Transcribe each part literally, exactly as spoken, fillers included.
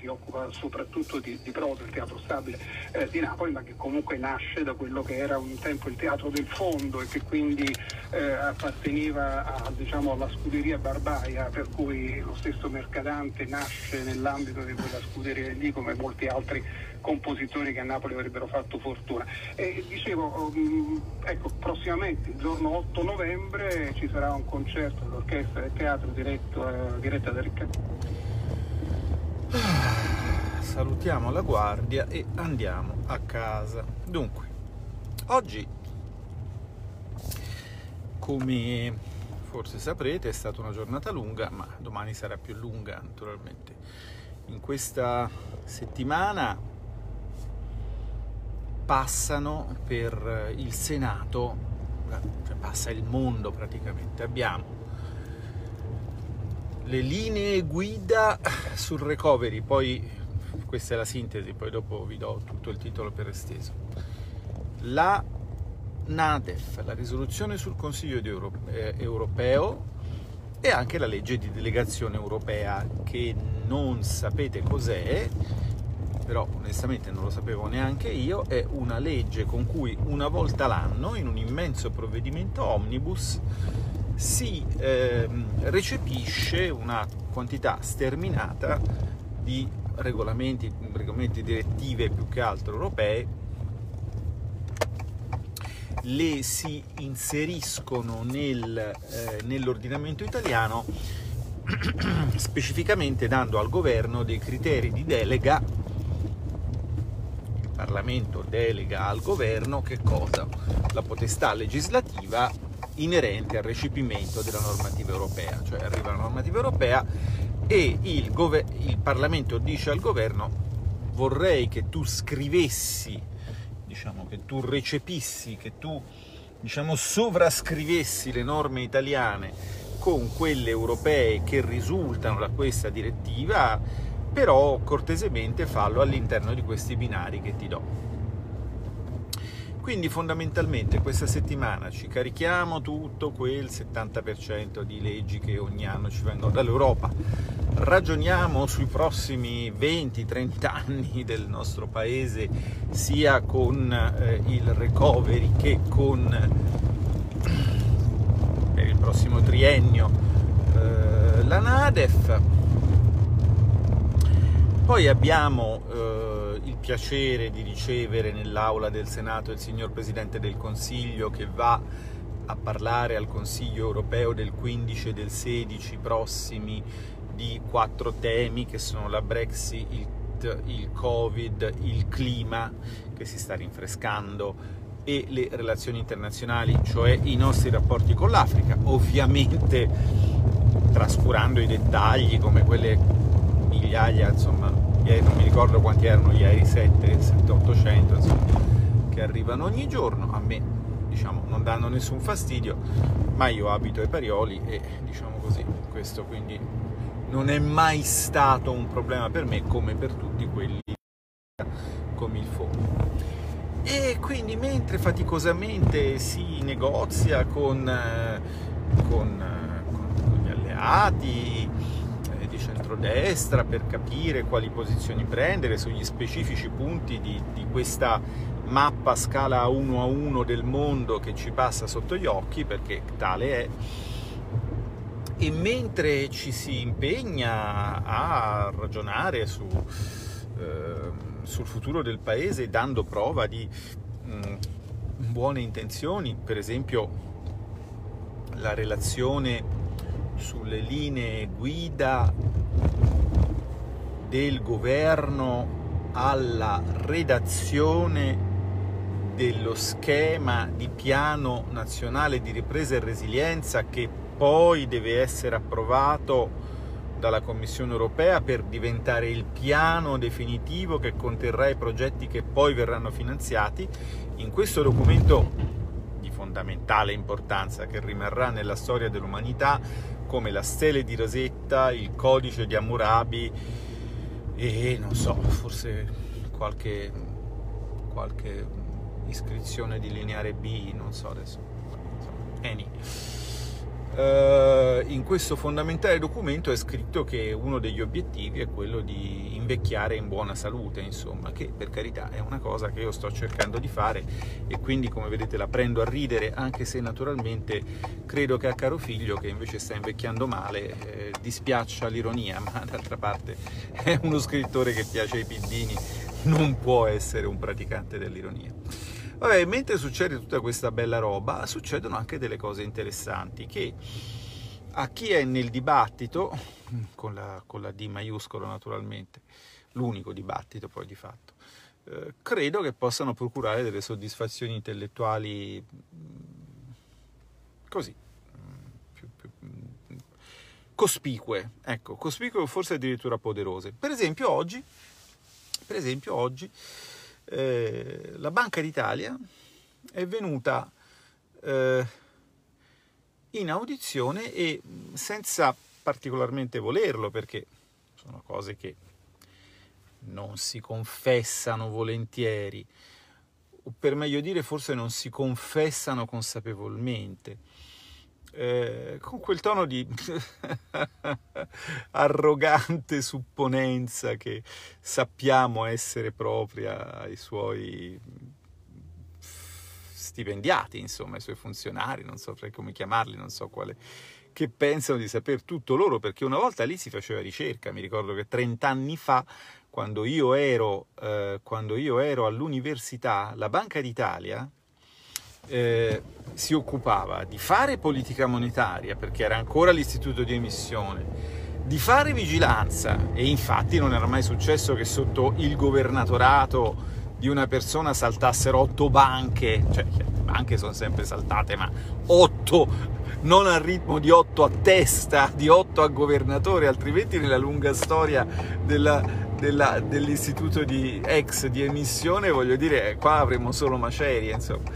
si occupa soprattutto di, di Prodi, il Teatro Stabile eh, di Napoli, ma che comunque nasce da quello che era un tempo il Teatro del Fondo e che quindi eh, apparteneva a, diciamo, alla scuderia Barbaia, per cui lo stesso Mercadante nasce nell'ambito di quella scuderia lì, come molti altri compositori che a Napoli avrebbero fatto fortuna. E dicevo, ecco, prossimamente, il giorno otto novembre, ci sarà un concerto dell'orchestra del teatro diretto, eh, diretta da Riccardo. Salutiamo la guardia e andiamo a casa. Dunque, oggi, come forse saprete, è stata una giornata lunga, ma domani sarà più lunga naturalmente. In questa settimana passano per il Senato, cioè passa il mondo praticamente. Abbiamo le linee guida sul recovery, poi questa è la sintesi, poi dopo vi do tutto il titolo per esteso. La NADEF, la risoluzione sul Consiglio europeo e anche la legge di delegazione europea, che non sapete cos'è, però onestamente non lo sapevo neanche io. È una legge con cui una volta l'anno, in un immenso provvedimento omnibus, si eh, recepisce una quantità sterminata di regolamenti, regolamenti direttive più che altro europee, le si inseriscono nel, eh, nell'ordinamento italiano, specificamente dando al governo dei criteri di delega. Il Parlamento delega al governo che cosa? La potestà legislativa inerente al recepimento della normativa europea, cioè arriva la normativa europea e il, gover- il Parlamento dice al governo: vorrei che tu scrivessi, diciamo, che tu recepissi, che tu, diciamo, sovrascrivessi le norme italiane con quelle europee che risultano da questa direttiva, però cortesemente fallo all'interno di questi binari che ti do. Quindi fondamentalmente questa settimana ci carichiamo tutto quel settanta per cento di leggi che ogni anno ci vengono dall'Europa, ragioniamo sui prossimi venti trenta anni del nostro paese, sia con eh, il recovery che con per il prossimo triennio eh, la NADEF. Poi abbiamo eh, il piacere di ricevere nell'aula del Senato il signor Presidente del Consiglio, che va a parlare al Consiglio europeo del quindici e del sedici prossimi di quattro temi che sono la Brexit, il Covid, il clima che si sta rinfrescando e le relazioni internazionali, cioè i nostri rapporti con l'Africa, ovviamente trascurando i dettagli come quelle migliaia, insomma, non mi ricordo quanti erano ieri, sette, sette, ottocento, insomma, che arrivano ogni giorno. A me, diciamo, non danno nessun fastidio, ma io abito ai Parioli e, diciamo così, questo quindi non è mai stato un problema per me, come per tutti quelli come il fondo. E quindi mentre faticosamente si negozia con, con, con gli alleati centrodestra per capire quali posizioni prendere sugli specifici punti di, di questa mappa scala uno a uno del mondo che ci passa sotto gli occhi, perché tale è, e mentre ci si impegna a ragionare su, eh, sul futuro del paese, dando prova di mh, buone intenzioni, per esempio la relazione sulle linee guida del governo alla redazione dello schema di piano nazionale di ripresa e resilienza, che poi deve essere approvato dalla Commissione europea per diventare il piano definitivo che conterrà i progetti che poi verranno finanziati. In questo documento di fondamentale importanza, che rimarrà nella storia dell'umanità come la stele di Rosetta, il codice di Hammurabi e non so, forse qualche, qualche iscrizione di lineare B, non so adesso. Any. Uh, in questo fondamentale documento è scritto che uno degli obiettivi è quello di invecchiare in buona salute, insomma, che per carità è una cosa che io sto cercando di fare, e quindi, come vedete, la prendo a ridere, anche se naturalmente credo che a Carofiglio, che invece sta invecchiando male, eh, dispiaccia l'ironia, ma d'altra parte è uno scrittore che piace ai piddini, non può essere un praticante dell'ironia. Vabbè, mentre succede tutta questa bella roba, succedono anche delle cose interessanti che a chi è nel dibattito, con la, con la D maiuscola naturalmente, l'unico dibattito poi di fatto, eh, credo che possano procurare delle soddisfazioni intellettuali così, più, più, cospicue, ecco, cospicue o forse addirittura poderose. Per esempio oggi, per esempio oggi eh, la Banca d'Italia è venuta... Eh, in audizione, e senza particolarmente volerlo, perché sono cose che non si confessano volentieri, o per meglio dire forse non si confessano consapevolmente, eh, con quel tono di arrogante supponenza che sappiamo essere propria ai suoi stipendiati, insomma, i suoi funzionari, non so come chiamarli, non so quale, che pensano di saper tutto loro, perché una volta lì si faceva ricerca. Mi ricordo che trent'anni fa, quando io ero, eh, quando io ero all'università, la Banca d'Italia eh, si occupava di fare politica monetaria, perché era ancora l'istituto di emissione, di fare vigilanza, e infatti non era mai successo che sotto il governatorato di una persona saltassero otto banche, cioè le banche sono sempre saltate, ma otto, non al ritmo di otto a testa, di otto a governatore, altrimenti nella lunga storia della, della, dell'istituto di ex di emissione, voglio dire, qua avremo solo macerie, insomma.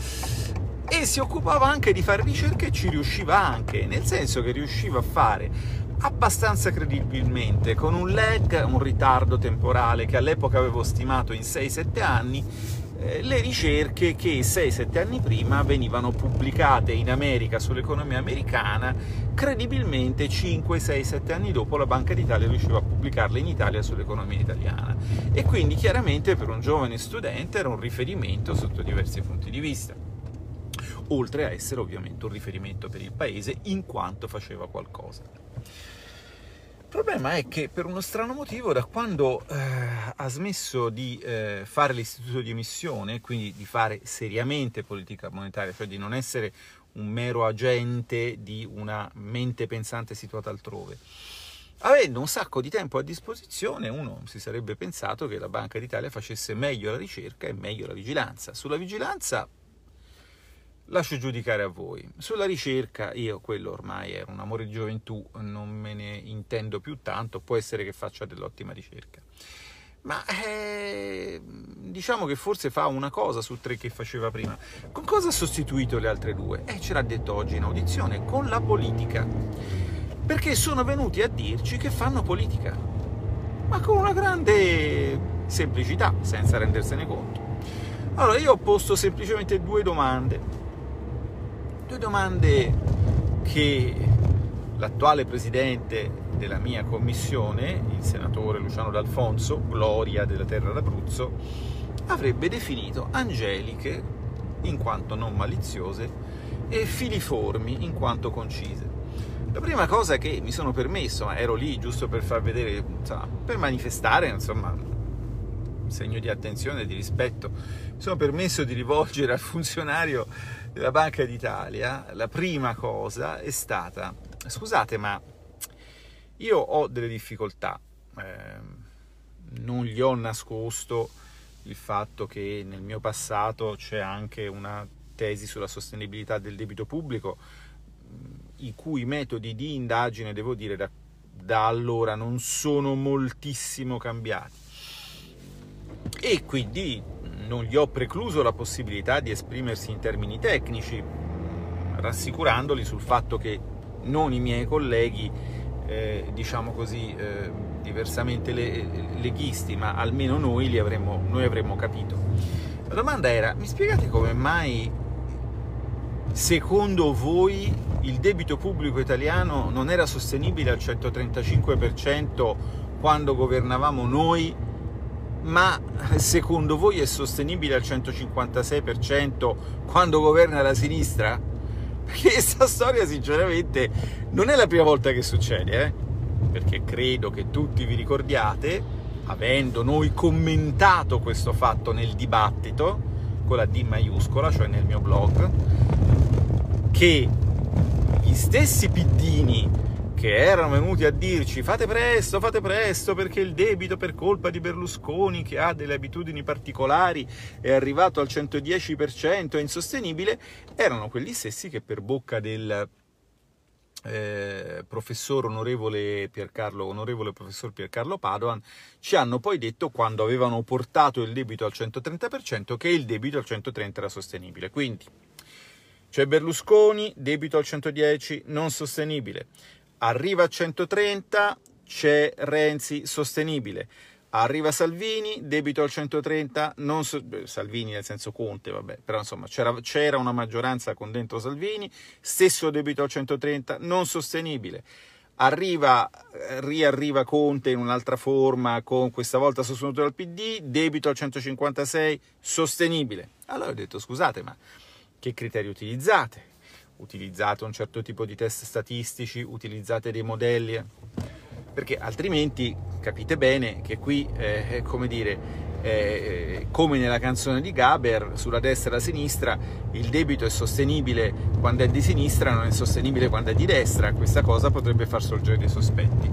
E si occupava anche di fare ricerche, e ci riusciva anche, nel senso che riusciva a fare abbastanza credibilmente, con un lag, un ritardo temporale che all'epoca avevo stimato in sei sette anni, eh, le ricerche che sei sette anni prima venivano pubblicate in America sull'economia americana, credibilmente cinque sei sette anni dopo la Banca d'Italia riusciva a pubblicarle in Italia sull'economia italiana, e quindi chiaramente per un giovane studente era un riferimento sotto diversi punti di vista, oltre a essere ovviamente un riferimento per il paese in quanto faceva qualcosa. Il problema è che per uno strano motivo, da quando eh, ha smesso di eh, fare l'istituto di emissione, quindi di fare seriamente politica monetaria, cioè di non essere un mero agente di una mente pensante situata altrove, avendo un sacco di tempo a disposizione, uno si sarebbe pensato che la Banca d'Italia facesse meglio la ricerca e meglio la vigilanza. Sulla vigilanza lascio giudicare a voi. Sulla ricerca, io quello ormai è un amore di gioventù, non me ne intendo più tanto, può essere che faccia dell'ottima ricerca, ma eh, diciamo che forse fa una cosa su tre che faceva prima. Con cosa ha sostituito le altre due? Eh, ce l'ha detto oggi in audizione, con la politica, perché sono venuti a dirci che fanno politica, ma con una grande semplicità, senza rendersene conto. Allora, io ho posto semplicemente due domande. Due domande che l'attuale presidente della mia commissione, il senatore Luciano D'Alfonso, gloria della terra d'Abruzzo, avrebbe definito angeliche in quanto non maliziose e filiformi in quanto concise. La prima cosa che mi sono permesso, ma ero lì giusto per far vedere, insomma, per manifestare, insomma, segno di attenzione e di rispetto, mi sono permesso di rivolgere al funzionario della Banca d'Italia. La prima cosa è stata: scusate, ma io ho delle difficoltà, eh, non gli ho nascosto il fatto che nel mio passato c'è anche una tesi sulla sostenibilità del debito pubblico, i cui metodi di indagine, devo dire, da, da allora non sono moltissimo cambiati, e quindi non gli ho precluso la possibilità di esprimersi in termini tecnici, rassicurandoli sul fatto che non i miei colleghi, eh, diciamo così, eh, diversamente le, leghisti, ma almeno noi li avremmo, noi avremmo capito. La domanda era: mi spiegate come mai, secondo voi, il debito pubblico italiano non era sostenibile al centotrentacinque per cento quando governavamo noi ma secondo voi è sostenibile al centocinquantasei per cento quando governa la sinistra? Perché questa storia sinceramente non è la prima volta che succede, eh? Perché credo che tutti vi ricordiate, avendo noi commentato questo fatto nel dibattito con la D maiuscola, cioè nel mio blog, che gli stessi piddini che erano venuti a dirci fate presto, fate presto perché il debito per colpa di Berlusconi che ha delle abitudini particolari è arrivato al centodieci per cento, è insostenibile, erano quegli stessi che per bocca del Eh, professor onorevole Piercarlo, onorevole professor Piercarlo Padoan, ci hanno poi detto, quando avevano portato il debito al centotrenta per cento, che il debito al centotrenta per cento era sostenibile. Quindi c'è Berlusconi, debito al centodieci per cento, non sostenibile. Arriva al centotrenta per cento, c'è Renzi, sostenibile. Arriva Salvini, debito al centotrenta per cento, non so, Salvini nel senso Conte, vabbè, però insomma c'era una maggioranza con dentro Salvini, stesso debito al centotrenta per cento, non sostenibile. Arriva, riarriva Conte in un'altra forma, con questa volta sostenuto dal P D, debito al centocinquantasei per cento, sostenibile. Allora ho detto, scusate, ma che criteri utilizzate? Utilizzate un certo tipo di test statistici, utilizzate dei modelli? Eh? Perché altrimenti capite bene che qui, eh, come dire, eh, come nella canzone di Gaber, sulla destra e la sinistra, il debito è sostenibile quando è di sinistra, non è sostenibile quando è di destra. Questa cosa potrebbe far sorgere dei sospetti.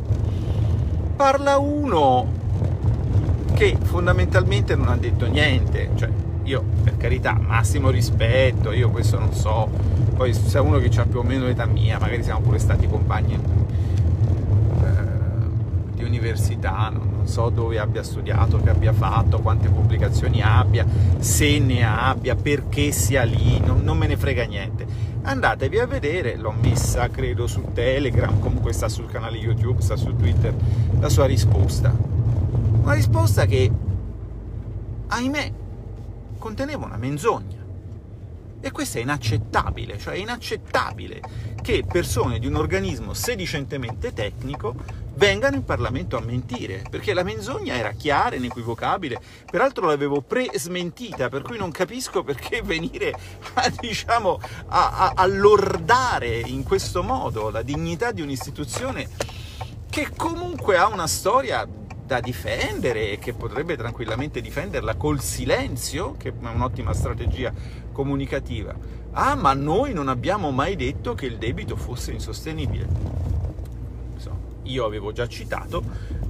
Parla uno che fondamentalmente non ha detto niente, cioè io, per carità, massimo rispetto, io questo non so, poi se uno che ha più o meno l'età mia, magari siamo pure stati compagni università, non so dove abbia studiato, che abbia fatto, quante pubblicazioni abbia, se ne abbia, perché sia lì, non, non me ne frega niente. Andatevi a vedere, l'ho messa credo su Telegram, comunque sta sul canale YouTube, sta su Twitter, la sua risposta. Una risposta che, ahimè, conteneva una menzogna. E questo è inaccettabile, cioè è inaccettabile che persone di un organismo sedicentemente tecnico vengano in Parlamento a mentire, perché la menzogna era chiara, inequivocabile, peraltro l'avevo pre-smentita, per cui non capisco perché venire a, diciamo, a, a, a lordare in questo modo la dignità di un'istituzione che comunque ha una storia da difendere e che potrebbe tranquillamente difenderla col silenzio, che è un'ottima strategia comunicativa. Ah, ma noi non abbiamo mai detto che il debito fosse insostenibile. Io avevo già citato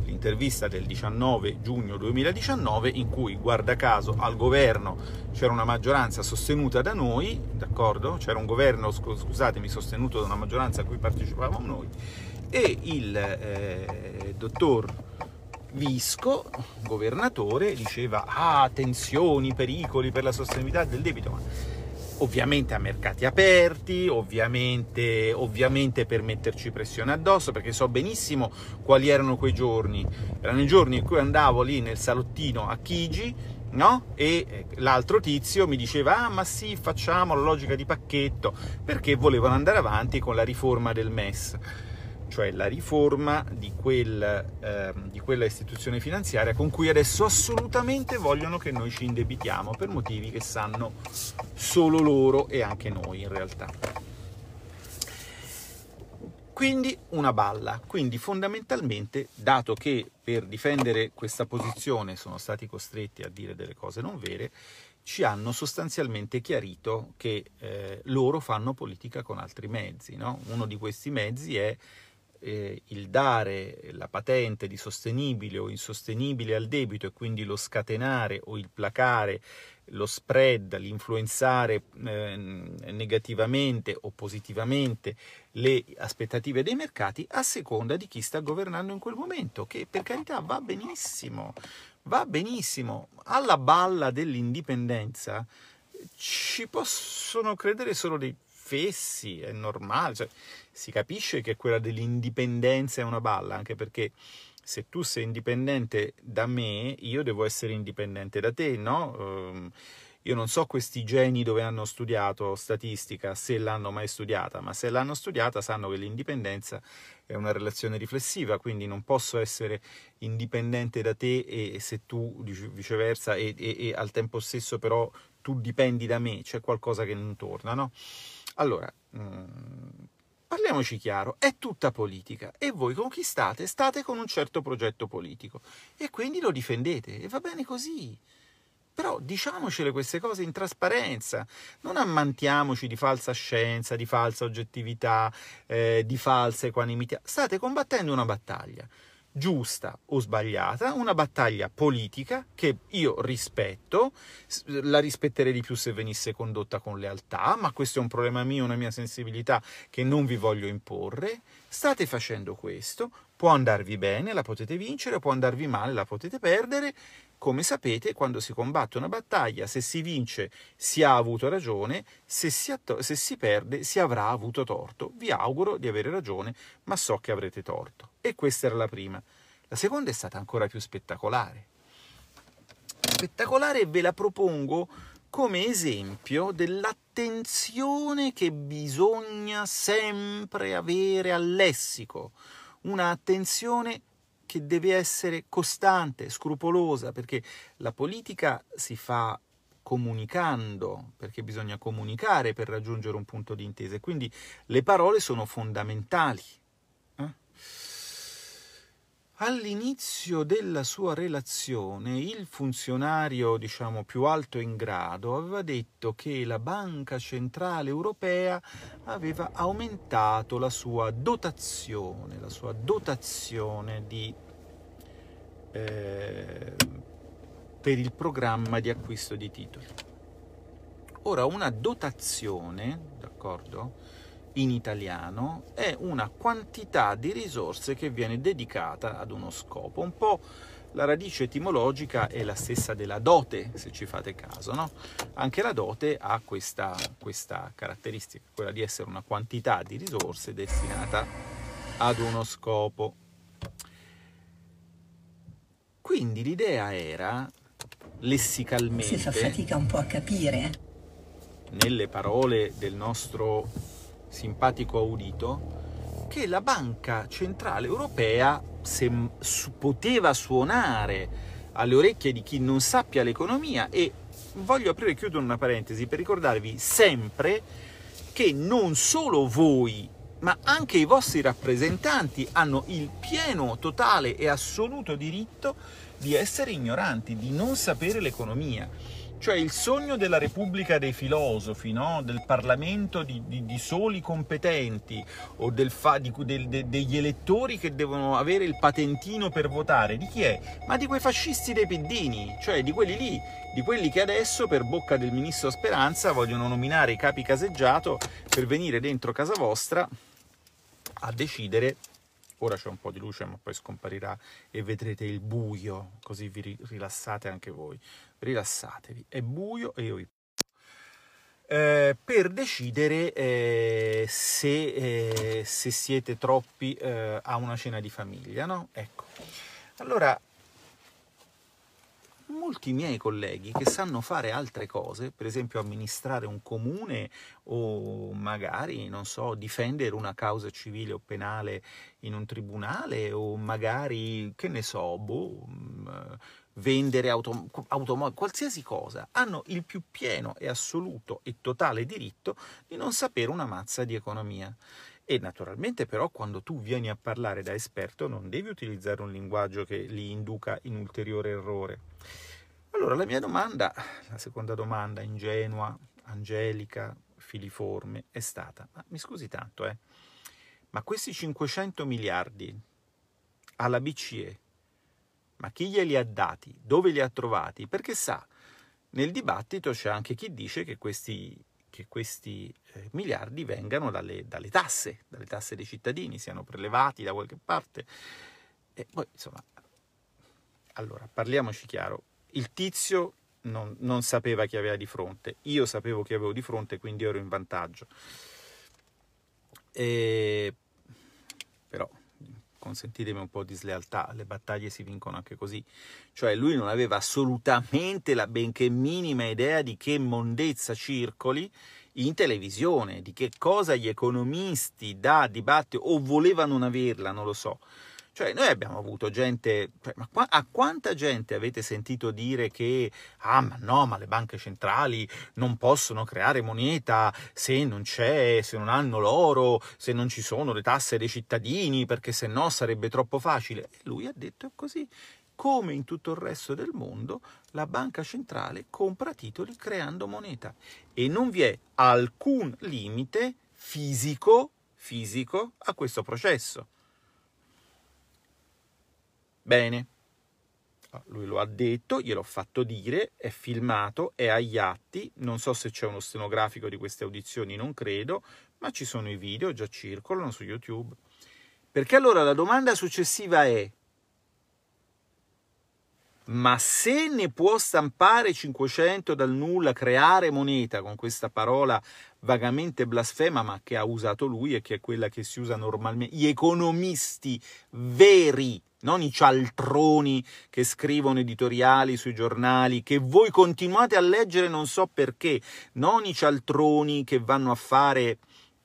l'intervista del diciannove giugno duemiladiciannove in cui, guarda caso, al governo c'era una maggioranza sostenuta da noi, d'accordo? C'era un governo, scusatemi, sostenuto da una maggioranza a cui partecipavamo noi, e il eh, dottor Visco, governatore, diceva ah, tensioni, pericoli per la sostenibilità del debito, ma ovviamente a mercati aperti, ovviamente, ovviamente per metterci pressione addosso, perché so benissimo quali erano quei giorni, erano i giorni in cui andavo lì nel salottino a Chigi, no? E l'altro tizio mi diceva ah ma sì, facciamo la logica di pacchetto, perché volevano andare avanti con la riforma del M E S, cioè la riforma di, quel, eh, di quella istituzione finanziaria con cui adesso assolutamente vogliono che noi ci indebitiamo per motivi che sanno solo loro e anche noi in realtà. Quindi una balla, quindi fondamentalmente, dato che per difendere questa posizione sono stati costretti a dire delle cose non vere, ci hanno sostanzialmente chiarito che eh, loro fanno politica con altri mezzi, no? Uno di questi mezzi è Eh, il dare la patente di sostenibile o insostenibile al debito e quindi lo scatenare o il placare, lo spread, l'influenzare eh, negativamente o positivamente le aspettative dei mercati a seconda di chi sta governando in quel momento, che per carità va benissimo, va benissimo. Alla balla dell'indipendenza ci possono credere solo dei fessi, è normale, cioè, si capisce che quella dell'indipendenza è una balla, anche perché se tu sei indipendente da me, io devo essere indipendente da te, no? Io non so questi geni dove hanno studiato statistica, se l'hanno mai studiata, ma se l'hanno studiata sanno che l'indipendenza è una relazione riflessiva, quindi non posso essere indipendente da te e, e se tu viceversa e, e, e al tempo stesso però tu dipendi da me, c'è qualcosa che non torna, no? Allora, mh, parliamoci chiaro, è tutta politica e voi conquistate, state con un certo progetto politico e quindi lo difendete e va bene così. Però diciamocele queste cose in trasparenza, non ammantiamoci di falsa scienza, di falsa oggettività, eh, di falsa equanimità. State combattendo una battaglia, giusta o sbagliata, una battaglia politica che io rispetto, la rispetterei di più se venisse condotta con lealtà, ma questo è un problema mio, una mia sensibilità che non vi voglio imporre. State facendo questo, può andarvi bene, la potete vincere, può andarvi male, la potete perdere. Come sapete, quando si combatte una battaglia, se si vince si ha avuto ragione, se si, se si perde si avrà avuto torto. Vi auguro di avere ragione, ma so che avrete torto. E questa era la prima. La seconda è stata ancora più spettacolare. Spettacolare, ve la propongo come esempio dell'attenzione che bisogna sempre avere al lessico. Un'attenzione che deve essere costante, scrupolosa, perché la politica si fa comunicando, perché bisogna comunicare per raggiungere un punto di intesa, e quindi le parole sono fondamentali. Eh? All'inizio della sua relazione il funzionario, diciamo, più alto in grado aveva detto che la Banca Centrale Europea aveva aumentato la sua dotazione, la sua dotazione di, eh, per il programma di acquisto di titoli. Ora, una dotazione, d'accordo? In italiano è una quantità di risorse che viene dedicata ad uno scopo. Un po' la radice etimologica è la stessa della dote, se ci fate caso, no? Anche la dote ha questa, questa caratteristica, quella di essere una quantità di risorse destinata ad uno scopo. Quindi l'idea era, lessicalmente, si fa fatica un po' a capire, nelle parole del nostro simpatico udito, che la Banca Centrale Europea, se su, poteva suonare alle orecchie di chi non sappia l'economia. E voglio aprire e chiudere una parentesi per ricordarvi sempre che non solo voi, ma anche i vostri rappresentanti hanno il pieno, totale e assoluto diritto di essere ignoranti, di non sapere l'economia. Cioè il sogno della Repubblica dei filosofi, no? Del Parlamento di, di, di soli competenti, o del fa, di, del, de, degli elettori che devono avere il patentino per votare, di chi è? Ma di quei fascisti dei peddini, cioè di quelli lì, di quelli che adesso per bocca del ministro Speranza vogliono nominare i capi caseggiato per venire dentro casa vostra a decidere. Ora c'è un po' di luce, ma poi scomparirà e vedrete il buio, così vi rilassate anche voi. Rilassatevi, è buio e io vi eh, per decidere eh, se, eh, se siete troppi eh, a una cena di famiglia, no? Ecco, allora, molti miei colleghi che sanno fare altre cose, per esempio amministrare un comune o magari, non so, difendere una causa civile o penale in un tribunale, o magari, che ne so, boh, vendere auto, automobili, qualsiasi cosa, hanno il più pieno e assoluto e totale diritto di non sapere una mazza di economia. E naturalmente però quando tu vieni a parlare da esperto non devi utilizzare un linguaggio che li induca in ulteriore errore. Allora la mia domanda, la seconda domanda ingenua, angelica, filiforme, è stata: ma mi scusi tanto, eh, ma questi cinquecento miliardi alla B C E, ma chi glieli ha dati? Dove li ha trovati? Perché sa, nel dibattito c'è anche chi dice che questi che questi eh, miliardi vengano dalle, dalle tasse, dalle tasse dei cittadini, siano prelevati da qualche parte. E poi, insomma, allora, parliamoci chiaro, il tizio non, non sapeva chi aveva di fronte, io sapevo chi avevo di fronte, quindi ero in vantaggio. E, però, consentitemi un po' di slealtà, le battaglie si vincono anche così, cioè lui non aveva assolutamente la benché minima idea di che mondezza circoli in televisione, di che cosa gli economisti da dibattito, o volevano non averla, non lo so. Cioè noi abbiamo avuto gente, ma qua, a quanta gente avete sentito dire che ah ma no, ma le banche centrali non possono creare moneta se non c'è, se non hanno l'oro, se non ci sono le tasse dei cittadini, perché se no sarebbe troppo facile. E lui ha detto così, come in tutto il resto del mondo la banca centrale compra titoli creando moneta e non vi è alcun limite fisico, fisico a questo processo. Bene, lui lo ha detto, gliel'ho fatto dire, è filmato, è agli atti, non so se c'è uno stenografico di queste audizioni, non credo, ma ci sono i video, già circolano su YouTube. Perché allora la domanda successiva è, ma se ne può stampare cinquecento dal nulla, creare moneta, con questa parola vagamente blasfema, ma che ha usato lui e che è quella che si usa normalmente, gli economisti veri, non i cialtroni che scrivono editoriali sui giornali, che voi continuate a leggere non so perché, non i cialtroni che vanno a fare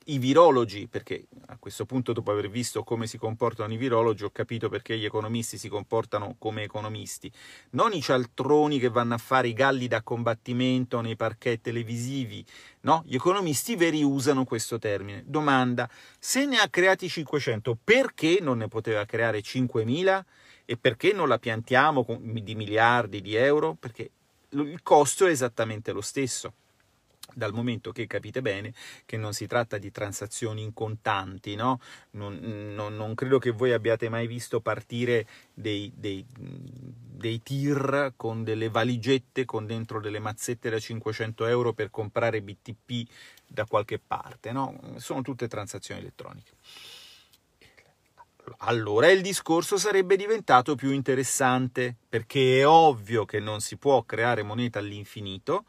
i virologi, perché a questo punto dopo aver visto come si comportano i virologi ho capito perché gli economisti si comportano come economisti, non i cialtroni che vanno a fare i galli da combattimento nei parquet televisivi, no? Gli economisti veri usano questo termine. Domanda, se ne ha creati cinquecento, perché non ne poteva creare cinquemila? E perché non la piantiamo di miliardi di euro? Perché il costo è esattamente lo stesso. Dal momento che capite bene che non si tratta di transazioni in contanti, no? Non, non, non credo che voi abbiate mai visto partire dei, dei, dei tir con delle valigette con dentro delle mazzette da cinquecento euro per comprare B T P da qualche parte, no? Sono tutte transazioni elettroniche. Allora il discorso sarebbe diventato più interessante, perché è ovvio che non si può creare moneta all'infinito,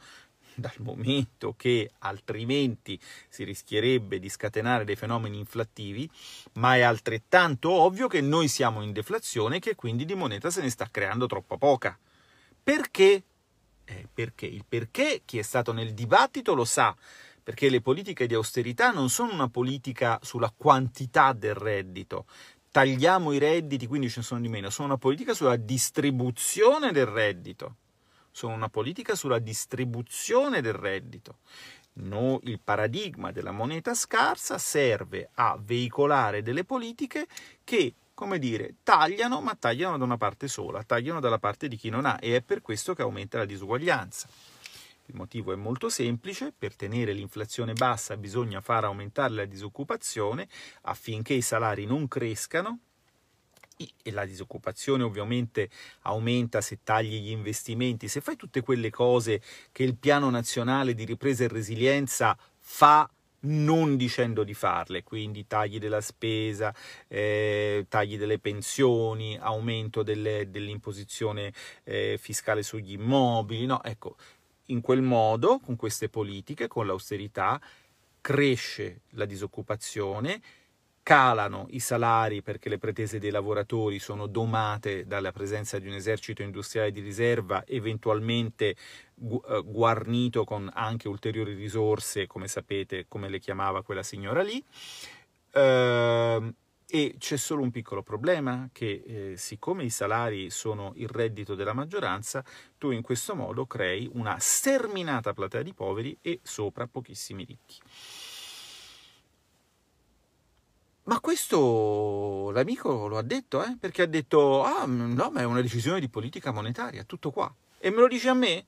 dal momento che altrimenti si rischierebbe di scatenare dei fenomeni inflattivi, ma è altrettanto ovvio che noi siamo in deflazione e che quindi di moneta se ne sta creando troppo poca. Perché? Eh, perché? Il perché chi è stato nel dibattito lo sa, perché le politiche di austerità non sono una politica sulla quantità del reddito, tagliamo i redditi quindi ce ne sono di meno, sono una politica sulla distribuzione del reddito. Sono una politica sulla distribuzione del reddito. No, il paradigma della moneta scarsa serve a veicolare delle politiche che, come dire, tagliano, ma tagliano da una parte sola, tagliano dalla parte di chi non ha, e è per questo che aumenta la disuguaglianza. Il motivo è molto semplice, per tenere l'inflazione bassa bisogna far aumentare la disoccupazione affinché i salari non crescano, e la disoccupazione ovviamente aumenta se tagli gli investimenti, se fai tutte quelle cose che il piano nazionale di ripresa e resilienza fa non dicendo di farle, quindi tagli della spesa, eh, tagli delle pensioni, aumento delle, dell'imposizione eh, fiscale sugli immobili, no? Ecco, in quel modo, con queste politiche, con l'austerità, cresce la disoccupazione, calano i salari perché le pretese dei lavoratori sono domate dalla presenza di un esercito industriale di riserva, eventualmente gu- guarnito con anche ulteriori risorse, come sapete, come le chiamava quella signora lì. Ehm, e c'è solo un piccolo problema, che eh, siccome i salari sono il reddito della maggioranza, tu in questo modo crei una sterminata platea di poveri e sopra pochissimi ricchi. Ma questo l'amico lo ha detto, eh? Perché ha detto, ah no, ma è una decisione di politica monetaria, tutto qua. E me lo dici a me?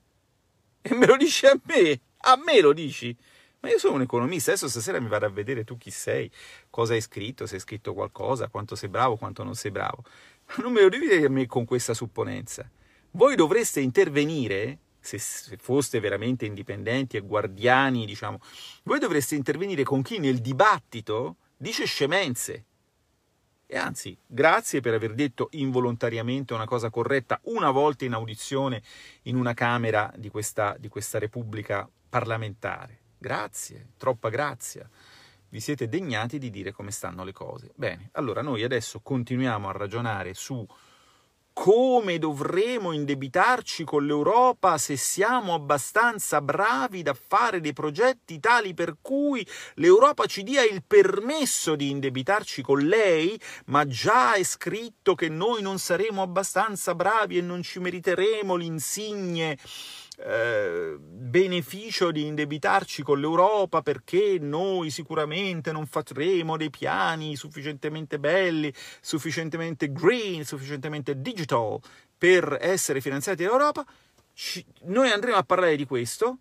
E me lo dici a me? A me lo dici? Ma io sono un economista, adesso stasera mi vado a vedere tu chi sei, cosa hai scritto, se hai scritto qualcosa, quanto sei bravo, quanto non sei bravo. Ma non me lo devi dire a me con questa supponenza. Voi dovreste intervenire, se foste veramente indipendenti e guardiani, diciamo, voi dovreste intervenire con chi nel dibattito dice scemenze, e anzi grazie per aver detto involontariamente una cosa corretta una volta in audizione in una camera di questa, di questa Repubblica parlamentare, grazie, troppa grazia, vi siete degnati di dire come stanno le cose. Bene, allora noi adesso continuiamo a ragionare su come dovremo indebitarci con l'Europa se siamo abbastanza bravi da fare dei progetti tali per cui l'Europa ci dia il permesso di indebitarci con lei, ma già è scritto che noi non saremo abbastanza bravi e non ci meriteremo l'insigne Eh, beneficio di indebitarci con l'Europa, perché noi sicuramente non faremo dei piani sufficientemente belli, sufficientemente green, sufficientemente digital per essere finanziati dall'Europa. Ci, noi andremo a parlare di questo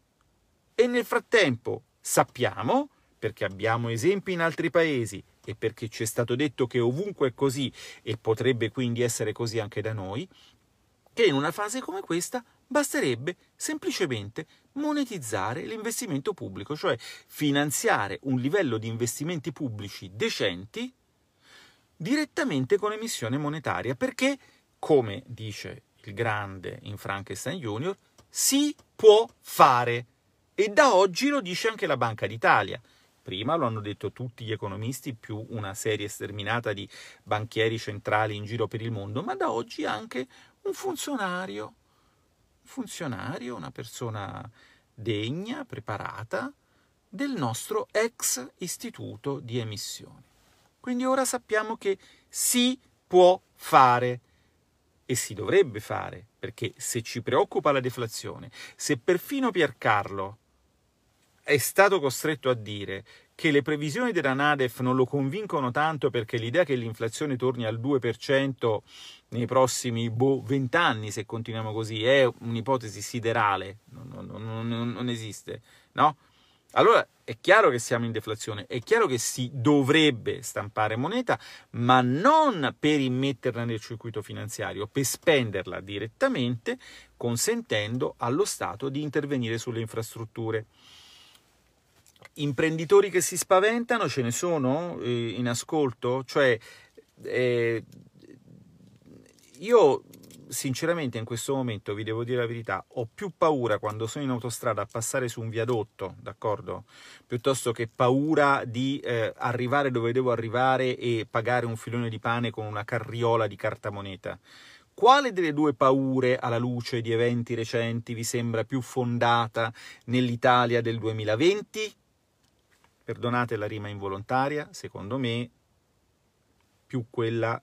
e nel frattempo sappiamo, perché abbiamo esempi in altri paesi e perché ci è stato detto che ovunque è così e potrebbe quindi essere così anche da noi, che in una fase come questa basterebbe semplicemente monetizzare l'investimento pubblico, cioè finanziare un livello di investimenti pubblici decenti direttamente con emissione monetaria, perché, come dice il grande in Frankenstein Junior, si può fare. E da oggi lo dice anche la Banca d'Italia. Prima lo hanno detto tutti gli economisti, più una serie sterminata di banchieri centrali in giro per il mondo, ma da oggi anche un funzionario. funzionario, una persona degna, preparata, del nostro ex istituto di emissione. Quindi ora sappiamo che si può fare e si dovrebbe fare, perché se ci preoccupa la deflazione, se perfino Piercarlo è stato costretto a dire che le previsioni della NADEF non lo convincono tanto perché l'idea che l'inflazione torni al due per cento nei prossimi boh, venti anni, se continuiamo così, è un'ipotesi siderale, non, non, non, non esiste, no? Allora è chiaro che siamo in deflazione, è chiaro che si dovrebbe stampare moneta, ma non per immetterla nel circuito finanziario, per spenderla direttamente, consentendo allo Stato di intervenire sulle infrastrutture. Imprenditori che si spaventano ce ne sono eh, in ascolto? Cioè, eh, io sinceramente in questo momento, vi devo dire la verità, ho più paura quando sono in autostrada a passare su un viadotto, d'accordo? Piuttosto che paura di eh, arrivare dove devo arrivare e pagare un filone di pane con una carriola di cartamoneta. Quale delle due paure, alla luce di eventi recenti, vi sembra più fondata nell'Italia del duemilaventi? Perdonate la rima involontaria, secondo me più quella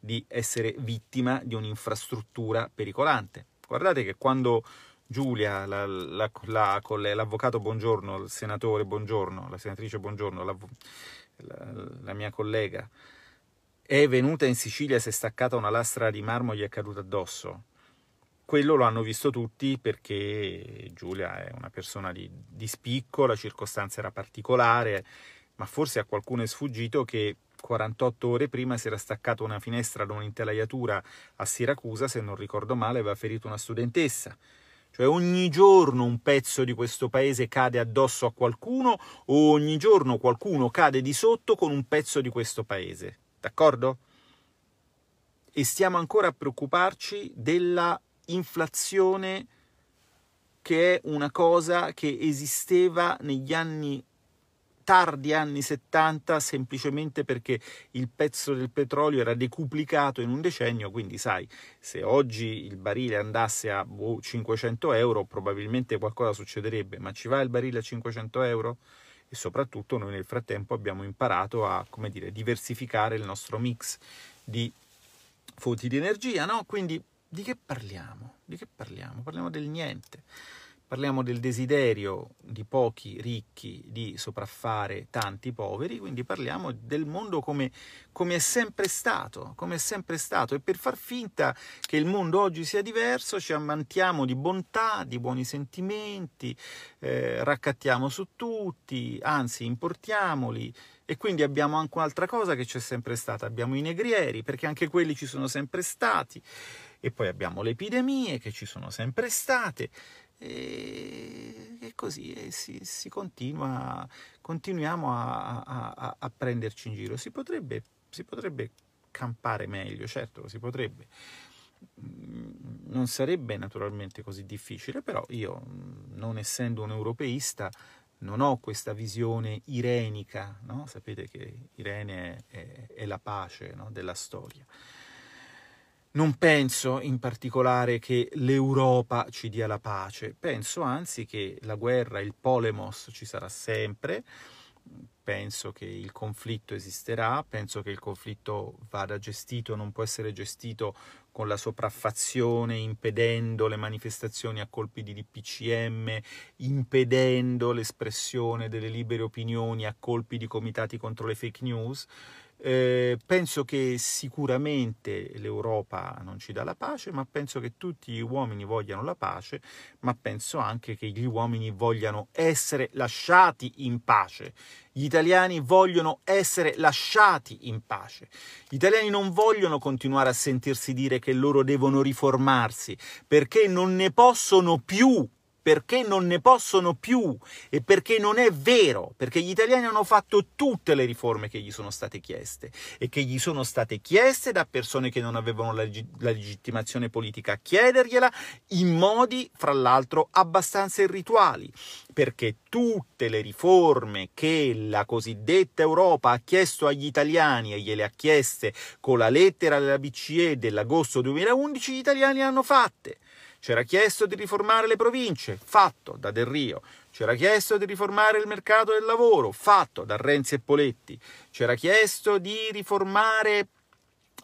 di essere vittima di un'infrastruttura pericolante. Guardate che quando Giulia, la, la, la, l'avvocato Buongiorno, il senatore Buongiorno, la senatrice Buongiorno, la, la, la mia collega, è venuta in Sicilia, si è staccata una lastra di marmo e gli è caduta addosso. Quello lo hanno visto tutti perché Giulia è una persona di, di spicco, la circostanza era particolare, ma forse a qualcuno è sfuggito che quarantotto ore prima si era staccata una finestra da un'intelaiatura a Siracusa, se non ricordo male, aveva ferito una studentessa. Cioè ogni giorno un pezzo di questo paese cade addosso a qualcuno o ogni giorno qualcuno cade di sotto con un pezzo di questo paese, d'accordo? E stiamo ancora a preoccuparci della inflazione, che è una cosa che esisteva negli anni tardi anni settanta semplicemente perché il prezzo del petrolio era decuplicato in un decennio, quindi sai, se oggi il barile andasse a boh, cinquecento euro probabilmente qualcosa succederebbe, ma ci va il barile a cinquecento euro? E soprattutto noi nel frattempo abbiamo imparato a, come dire, diversificare il nostro mix di fonti di energia, no? Quindi di che parliamo? Di che parliamo? Parliamo del niente, parliamo del desiderio di pochi ricchi di sopraffare tanti poveri, quindi parliamo del mondo come, come è sempre stato, come è sempre stato, e per far finta che il mondo oggi sia diverso ci ammantiamo di bontà, di buoni sentimenti, eh, raccattiamo su tutti, anzi importiamoli. E quindi abbiamo anche un'altra cosa che c'è sempre stata, abbiamo i negrieri, perché anche quelli ci sono sempre stati, e poi abbiamo le epidemie che ci sono sempre state, e, e così e si, si continua, continuiamo a, a, a prenderci in giro. Si potrebbe, si potrebbe campare meglio, certo, si potrebbe. Non sarebbe naturalmente così difficile, però io, non essendo un europeista, non ho questa visione irenica, no? Sapete che Irene è, è la pace, no? della storia. Non penso in particolare che l'Europa ci dia la pace, penso anzi che la guerra, il polemos ci sarà sempre, penso che il conflitto esisterà, penso che il conflitto vada gestito, non può essere gestito con la sopraffazione, impedendo le manifestazioni a colpi di D P C M, impedendo l'espressione delle libere opinioni a colpi di comitati contro le fake news. Eh, penso che sicuramente l'Europa non ci dà la pace, ma penso che tutti gli uomini vogliano la pace, ma penso anche che gli uomini vogliano essere lasciati in pace. Gli italiani vogliono essere lasciati in pace. Gli italiani non vogliono continuare a sentirsi dire che loro devono riformarsi, perché non ne possono più. Perché non ne possono più e perché non è vero, perché gli italiani hanno fatto tutte le riforme che gli sono state chieste e che gli sono state chieste da persone che non avevano la, la legittimazione politica a chiedergliela, in modi, fra l'altro, abbastanza irrituali, perché tutte le riforme che la cosiddetta Europa ha chiesto agli italiani e gliele ha chieste con la lettera della B C E dell'agosto duemilaundici, gli italiani le hanno fatte. C'era chiesto di riformare le province, fatto da Del Rio. C'era chiesto di riformare il mercato del lavoro, fatto da Renzi e Poletti. C'era chiesto di riformare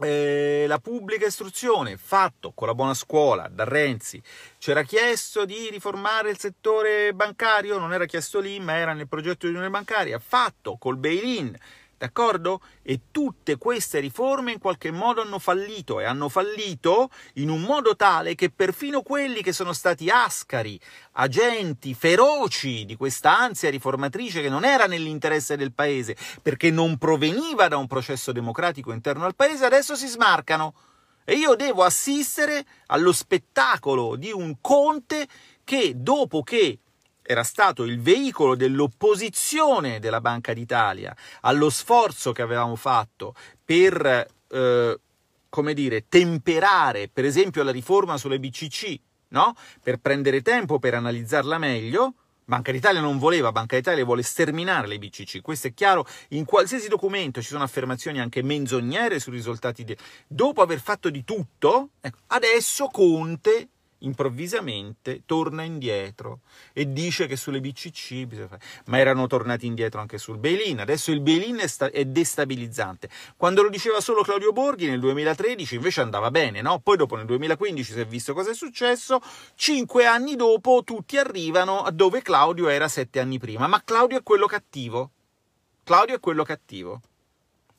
eh, la pubblica istruzione, fatto con la buona scuola, da Renzi. C'era chiesto di riformare il settore bancario, non era chiesto lì, ma era nel progetto di unione bancaria, fatto col bail-in. D'accordo? E tutte queste riforme in qualche modo hanno fallito e hanno fallito in un modo tale che perfino quelli che sono stati ascari, agenti feroci di questa ansia riformatrice che non era nell'interesse del paese, perché non proveniva da un processo democratico interno al paese, adesso si smarcano. E io devo assistere allo spettacolo di un Conte che, dopo che era stato il veicolo dell'opposizione della Banca d'Italia allo sforzo che avevamo fatto per, eh, come dire, temperare per esempio la riforma sulle B C C, no? Per prendere tempo per analizzarla meglio, Banca d'Italia non voleva, Banca d'Italia vuole sterminare le B C C, questo è chiaro, in qualsiasi documento ci sono affermazioni anche menzognere sui risultati, de... dopo aver fatto di tutto, ecco, adesso Conte improvvisamente torna indietro e dice che sulle B C C bisogna fare, ma erano tornati indietro anche sul bail-in. Adesso il bail-in è, è destabilizzante. Quando lo diceva solo Claudio Borghi nel duemilatredici invece andava bene, no? Poi dopo nel duemilaquindici si è visto cosa è successo, cinque anni dopo tutti arrivano a dove Claudio era sette anni prima, ma Claudio è quello cattivo, Claudio è quello cattivo.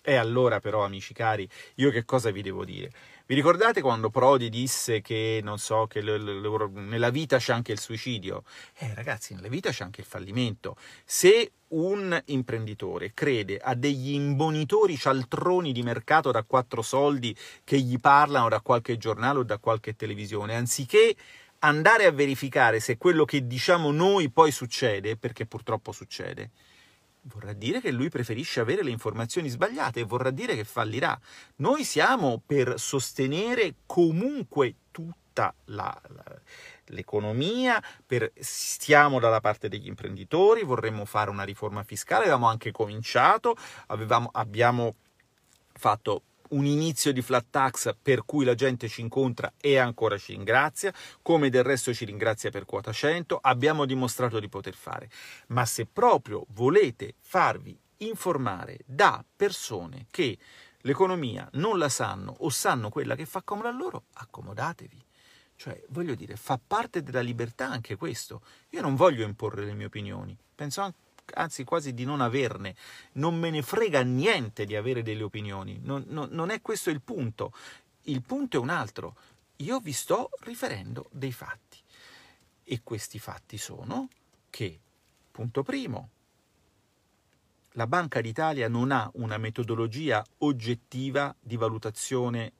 E allora però, amici cari, io che cosa vi devo dire? Vi ricordate quando Prodi disse che, non so, che nella vita c'è anche il suicidio? Eh ragazzi, nella vita c'è anche il fallimento. Se un imprenditore crede a degli imbonitori cialtroni di mercato da quattro soldi che gli parlano da qualche giornale o da qualche televisione, anziché andare a verificare se quello che diciamo noi poi succede, perché purtroppo succede, vorrà dire che lui preferisce avere le informazioni sbagliate e vorrà dire che fallirà. Noi siamo per sostenere comunque tutta la, la, l'economia, per, stiamo dalla parte degli imprenditori, vorremmo fare una riforma fiscale, avevamo anche cominciato, avevamo, abbiamo fatto un inizio di flat tax per cui la gente ci incontra e ancora ci ringrazia, come del resto ci ringrazia per quota cento, abbiamo dimostrato di poter fare. Ma se proprio volete farvi informare da persone che l'economia non la sanno o sanno quella che fa comodo a loro, accomodatevi. Cioè, voglio dire, fa parte della libertà anche questo. Io non voglio imporre le mie opinioni, penso anche anzi quasi di non averne, non me ne frega niente di avere delle opinioni, non, non, non è questo il punto, il punto è un altro, io vi sto riferendo dei fatti e questi fatti sono che, punto primo, la Banca d'Italia non ha una metodologia oggettiva di valutazione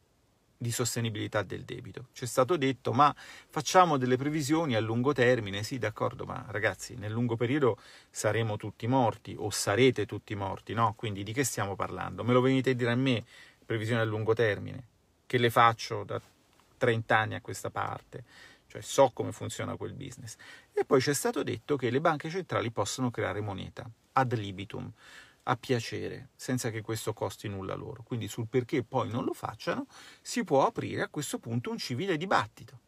di sostenibilità del debito. Ci è stato detto, ma facciamo delle previsioni a lungo termine, sì d'accordo, ma ragazzi nel lungo periodo saremo tutti morti o sarete tutti morti, no? Quindi di che stiamo parlando? Me lo venite a dire a me, previsioni a lungo termine, che le faccio da trenta anni a questa parte. cioè so come funziona quel business. E poi ci è stato detto che le banche centrali possono creare moneta ad libitum, a piacere, senza che questo costi nulla loro. Quindi sul perché poi non lo facciano si può aprire a questo punto un civile dibattito.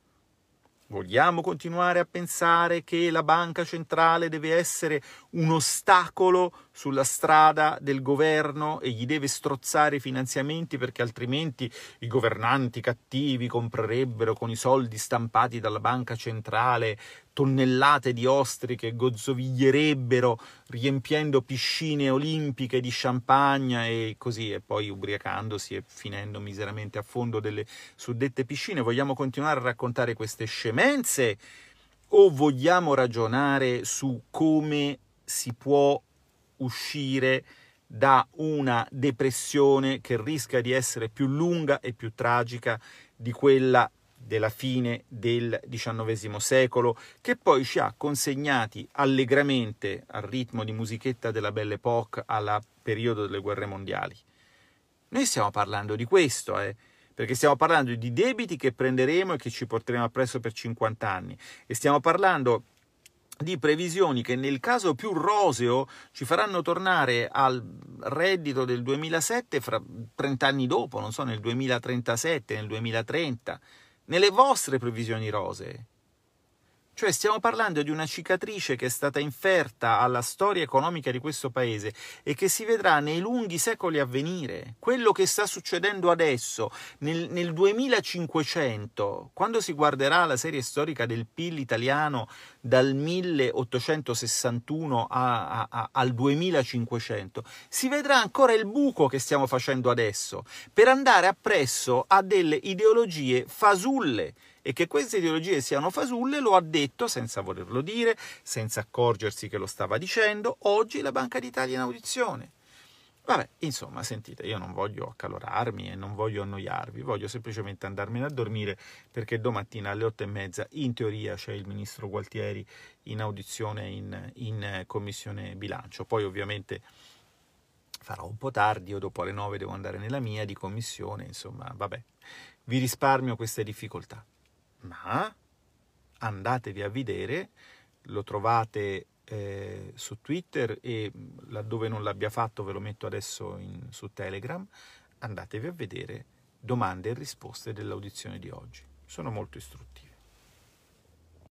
Vogliamo continuare a pensare che la banca centrale deve essere un ostacolo sulla strada del governo e gli deve strozzare i finanziamenti perché altrimenti i governanti cattivi comprerebbero con i soldi stampati dalla banca centrale tonnellate di ostriche, gozzoviglierebbero riempiendo piscine olimpiche di champagne e così, e poi ubriacandosi e finendo miseramente a fondo delle suddette piscine. Vogliamo continuare a raccontare queste scemenze o vogliamo ragionare su come si può uscire da una depressione che rischia di essere più lunga e più tragica di quella della fine del diciannovesimo secolo, che poi ci ha consegnati allegramente al ritmo di musichetta della Belle Époque al periodo delle guerre mondiali. Noi stiamo parlando di questo, eh, perché stiamo parlando di debiti che prenderemo e che ci porteremo appresso per cinquanta anni, e stiamo parlando di previsioni che nel caso più roseo ci faranno tornare al reddito del duemilasette fra trenta anni dopo, non so, nel duemilatrentasette, nel duemilatrenta, nelle vostre previsioni rosee. Cioè stiamo parlando di una cicatrice che è stata inferta alla storia economica di questo paese e che si vedrà nei lunghi secoli a venire. Quello che sta succedendo adesso, nel, nel duemilacinquecento, quando si guarderà la serie storica del P I L italiano dal milleottocentosessantuno a, a, a, al duemilacinquecento, si vedrà ancora il buco che stiamo facendo adesso per andare appresso a delle ideologie fasulle. E che queste ideologie siano fasulle lo ha detto, senza volerlo dire, senza accorgersi che lo stava dicendo, oggi la Banca d'Italia in audizione. Vabbè, insomma, sentite, io non voglio accalorarmi e non voglio annoiarvi, voglio semplicemente andarmene a dormire perché domattina alle otto e mezza, in teoria, c'è il ministro Gualtieri in audizione in, in commissione bilancio. Poi ovviamente farò un po' tardi, io dopo alle nove devo andare nella mia di commissione, insomma, vabbè, vi risparmio queste difficoltà. Ma andatevi a vedere, lo trovate eh, su Twitter e laddove non l'abbia fatto ve lo metto adesso in, su Telegram, andatevi a vedere domande e risposte dell'audizione di oggi, sono molto istruttive.